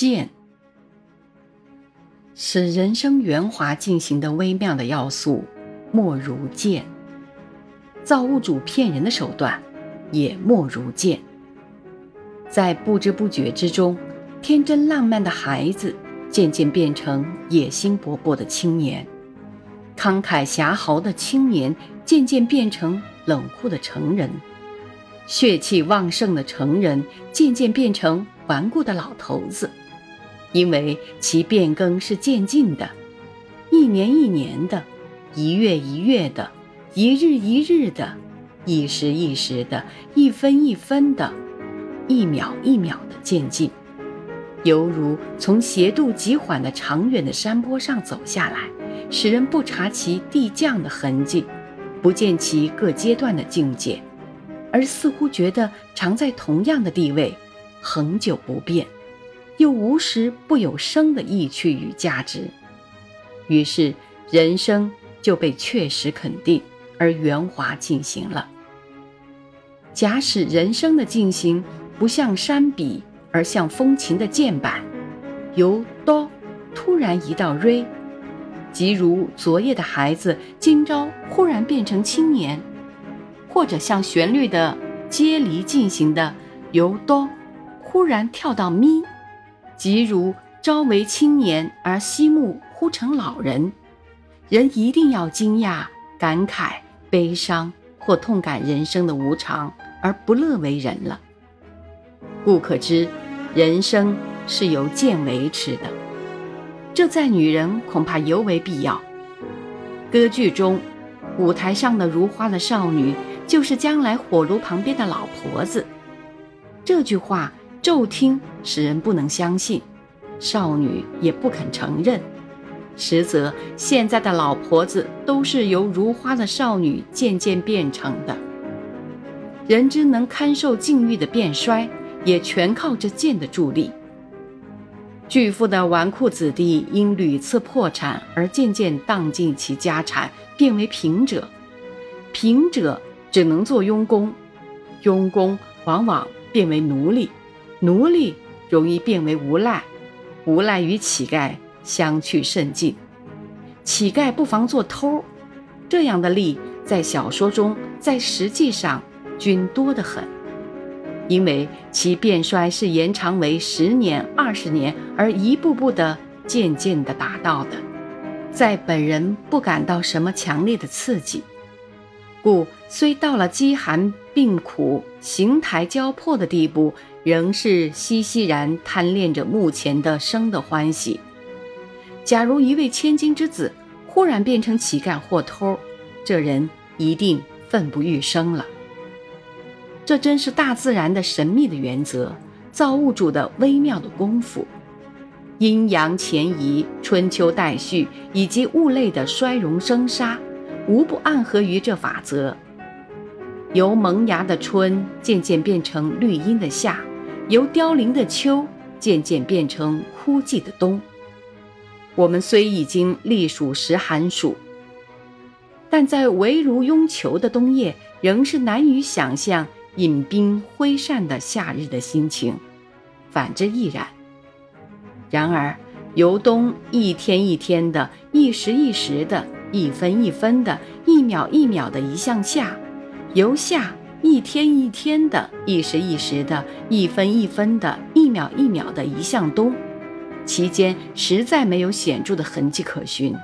见使人生圆滑进行的微妙的要素，莫如见。造物主骗人的手段，也莫如见。在不知不觉之中，天真浪漫的孩子渐渐变成野心勃勃的青年，慷慨侠豪的青年渐渐变成冷酷的成人，血气旺盛的成人渐渐变成顽固的老头子。因为其变更是渐进的，一年一年的，一月一月的，一日一日的，一时一时的，一分一分的，一秒一秒的渐进，犹如从斜度极缓的长远的山坡上走下来，使人不察其地降的痕迹，不见其各阶段的境界，而似乎觉得常在同样的地位恒久不变，又无时不有生的意趣与价值。于是人生就被确实肯定而圆滑进行了。假使人生的进行不像山笔，而像风琴的键板，由哆突然移到瑞，即如昨夜的孩子今朝忽然变成青年，或者像旋律的接离进行的由哆忽然跳到咪，即如朝为青年而夕暮忽成老人，人一定要惊讶、感慨、悲伤或痛感人生的无常，而不乐为人了。故可知人生是由见维持的，这在女人恐怕尤为必要。歌剧中舞台上的如花的少女，就是将来火炉旁边的老婆子。这句话骤听使人不能相信，少女也不肯承认，实则现在的老婆子都是由如花的少女渐渐变成的。人之能堪受境遇的变衰，也全靠这剑的助力。巨富的纨绔子弟因屡次破产而渐渐荡尽其家产，变为贫者。贫者只能做佣工，佣工往往变为奴隶，奴隶容易变为无赖，无赖与乞丐相去甚近，乞丐不妨做偷。这样的例在小说中，在实际上均多得很。因为其变衰是延长为10年、20年，而一步步的渐渐的达到的，在本人不感到什么强烈的刺激，故虽到了饥寒病苦、形骸交迫的地步，仍是熙熙然贪恋着目前的生的欢喜。假如一位千金之子忽然变成乞丐或偷，这人一定奋不欲生了。这真是大自然的神秘的原则，造物主的微妙的功夫。阴阳前移、春秋代序以及物类的衰荣生杀，无不暗合于这法则。由萌芽的春渐渐变成绿荫的夏，由凋零的秋渐渐变成枯寂的冬。我们虽已经历数十寒暑，但在围如拥球的冬夜，仍是难于想象饮冰挥扇的夏日的心情，反之亦然。然而由冬一天一天的，一时一时的，一分一分的，一秒一秒的移向夏，由夏一天一天的，一时一时的，一分一分的，一秒一秒的移向冬，其间实在没有显著的痕迹可循。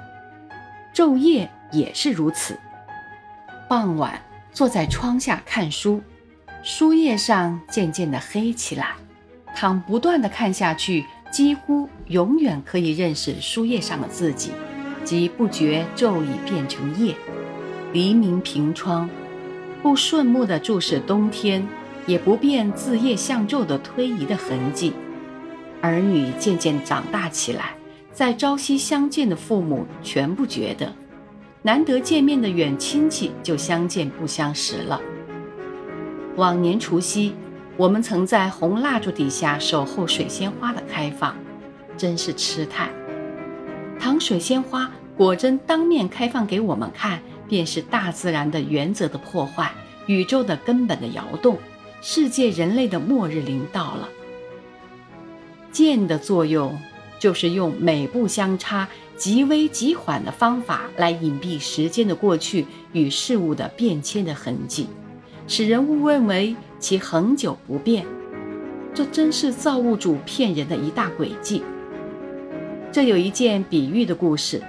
昼夜也是如此。傍晚坐在窗下看书，书页上渐渐地黑起来，倘不断地看下去，几乎永远可以认识书页上的自己，即不觉昼已变成夜。黎明凭窗，不顺目地注视冬天，也不便自夜向昼的推移的痕迹。儿女渐渐长大起来，在朝夕相见的父母全不觉得，难得见面的远亲戚就相见不相识了。往年除夕，我们曾在红蜡烛底下守候水仙花的开放，真是痴态。倘水仙花果真当面开放给我们看，便是大自然的原则的破坏，宇宙的根本的摇动，世界人类的末日临到了。剑的作用就是用每步相差极微极缓的方法来隐蔽时间的过去与事物的变迁的痕迹，使人误认为其恒久不变。这真是造物主骗人的一大诡计。这有一件比喻的故事，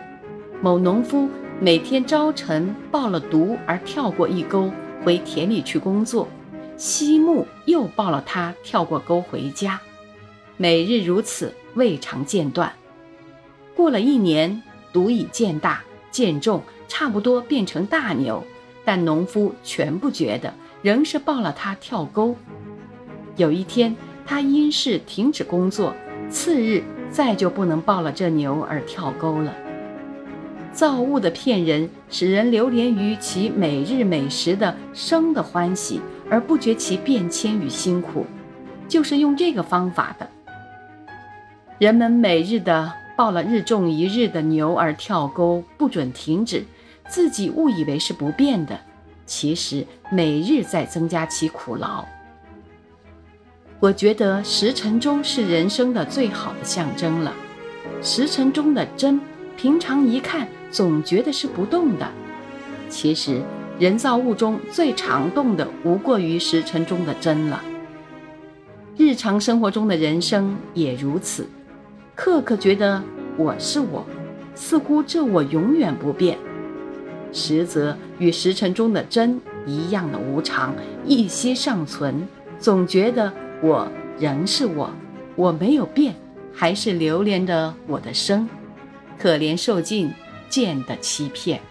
某农夫每天早晨抱了犊而跳过一沟回田里去工作，夕暮又抱了他跳过沟回家，每日如此，未尝间断。过了一年，犊已渐大渐重，差不多变成大牛，但农夫全不觉得，仍是抱了他跳沟。有一天，他因事停止工作，次日再就不能抱了这牛而跳沟了。造物的骗人，使人流连于其每日每时的生的欢喜，而不觉其变迁与辛苦，就是用这个方法的。人们每日的抱了日重一日的牛而跳沟，不准停止，自己误以为是不变的，其实每日在增加其苦劳。我觉得时辰钟是人生的最好的象征了。时辰钟的针，平常一看总觉得是不动的，其实人造物中最常动的无过于时辰钟的针了。日常生活中的人生也如此，刻刻觉得我是我，似乎这我永远不变，实则与时辰中的针一样的无常，一息尚存，总觉得我仍是我，我没有变，还是流连着我的生，可怜受尽剑的欺骗。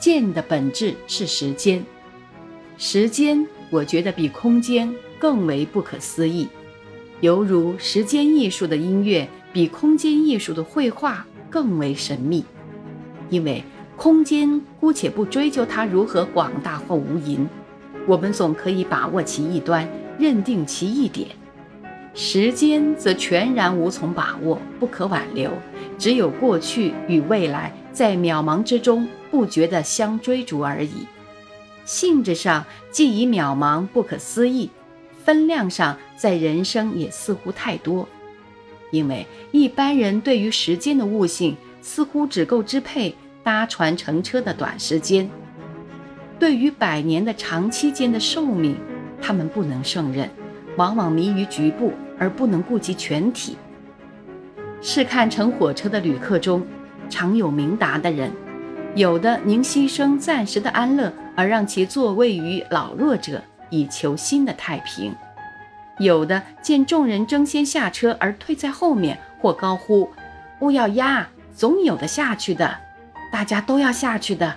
剑的本质是时间，时间我觉得比空间更为不可思议，犹如时间艺术的音乐比空间艺术的绘画更为神秘，因为空间姑且不追究它如何广大或无垠，我们总可以把握其一端，认定其一点。时间则全然无从把握，不可挽留，只有过去与未来在渺茫之中不觉地相追逐而已。性质上既已渺茫不可思议，分量上在人生也似乎太多，因为一般人对于时间的悟性似乎只够支配搭船乘车的短时间，对于百年的长期间的寿命他们不能胜任，往往迷于局部而不能顾及全体。试看乘火车的旅客中常有明达的人，有的宁牺牲暂时的安乐而让其座位于老弱者，以求新的太平，有的见众人争先下车而退在后面，或高呼勿要压，总有的下去的，大家都要下去的。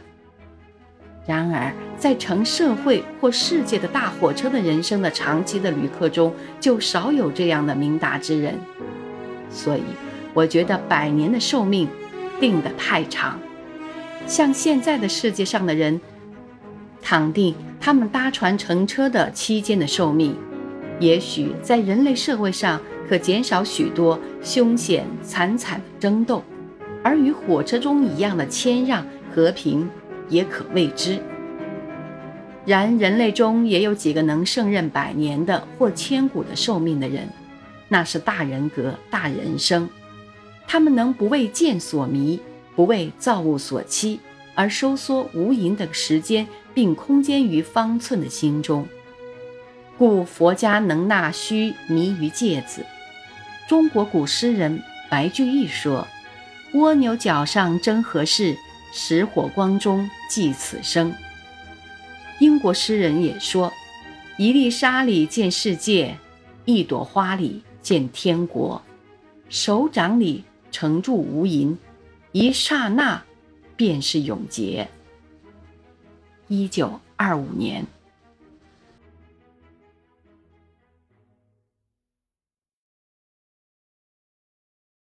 然而在乘社会或世界的大火车的人生的长期的旅客中，就少有这样的明达之人。所以我觉得百年的寿命定得太长，像现在的世界上的人躺定他们搭船乘车的期间的寿命，也许在人类社会上可减少许多凶险惨惨的争斗，而与火车中一样的谦让和平也可未知。然人类中也有几个能胜任百年的或千古的寿命的人，那是大人格大人生，他们能不为剑所迷，不为造物所欺，而收缩无垠的时间并空间于方寸的心中。故佛家能纳虚迷于芥子。中国古诗人白居易说，蜗牛角上争何事，石火光中寄此生。英国诗人也说，一粒沙里见世界，一朵花里见天国，手掌里盛住无垠，一刹那便是永劫。1925年。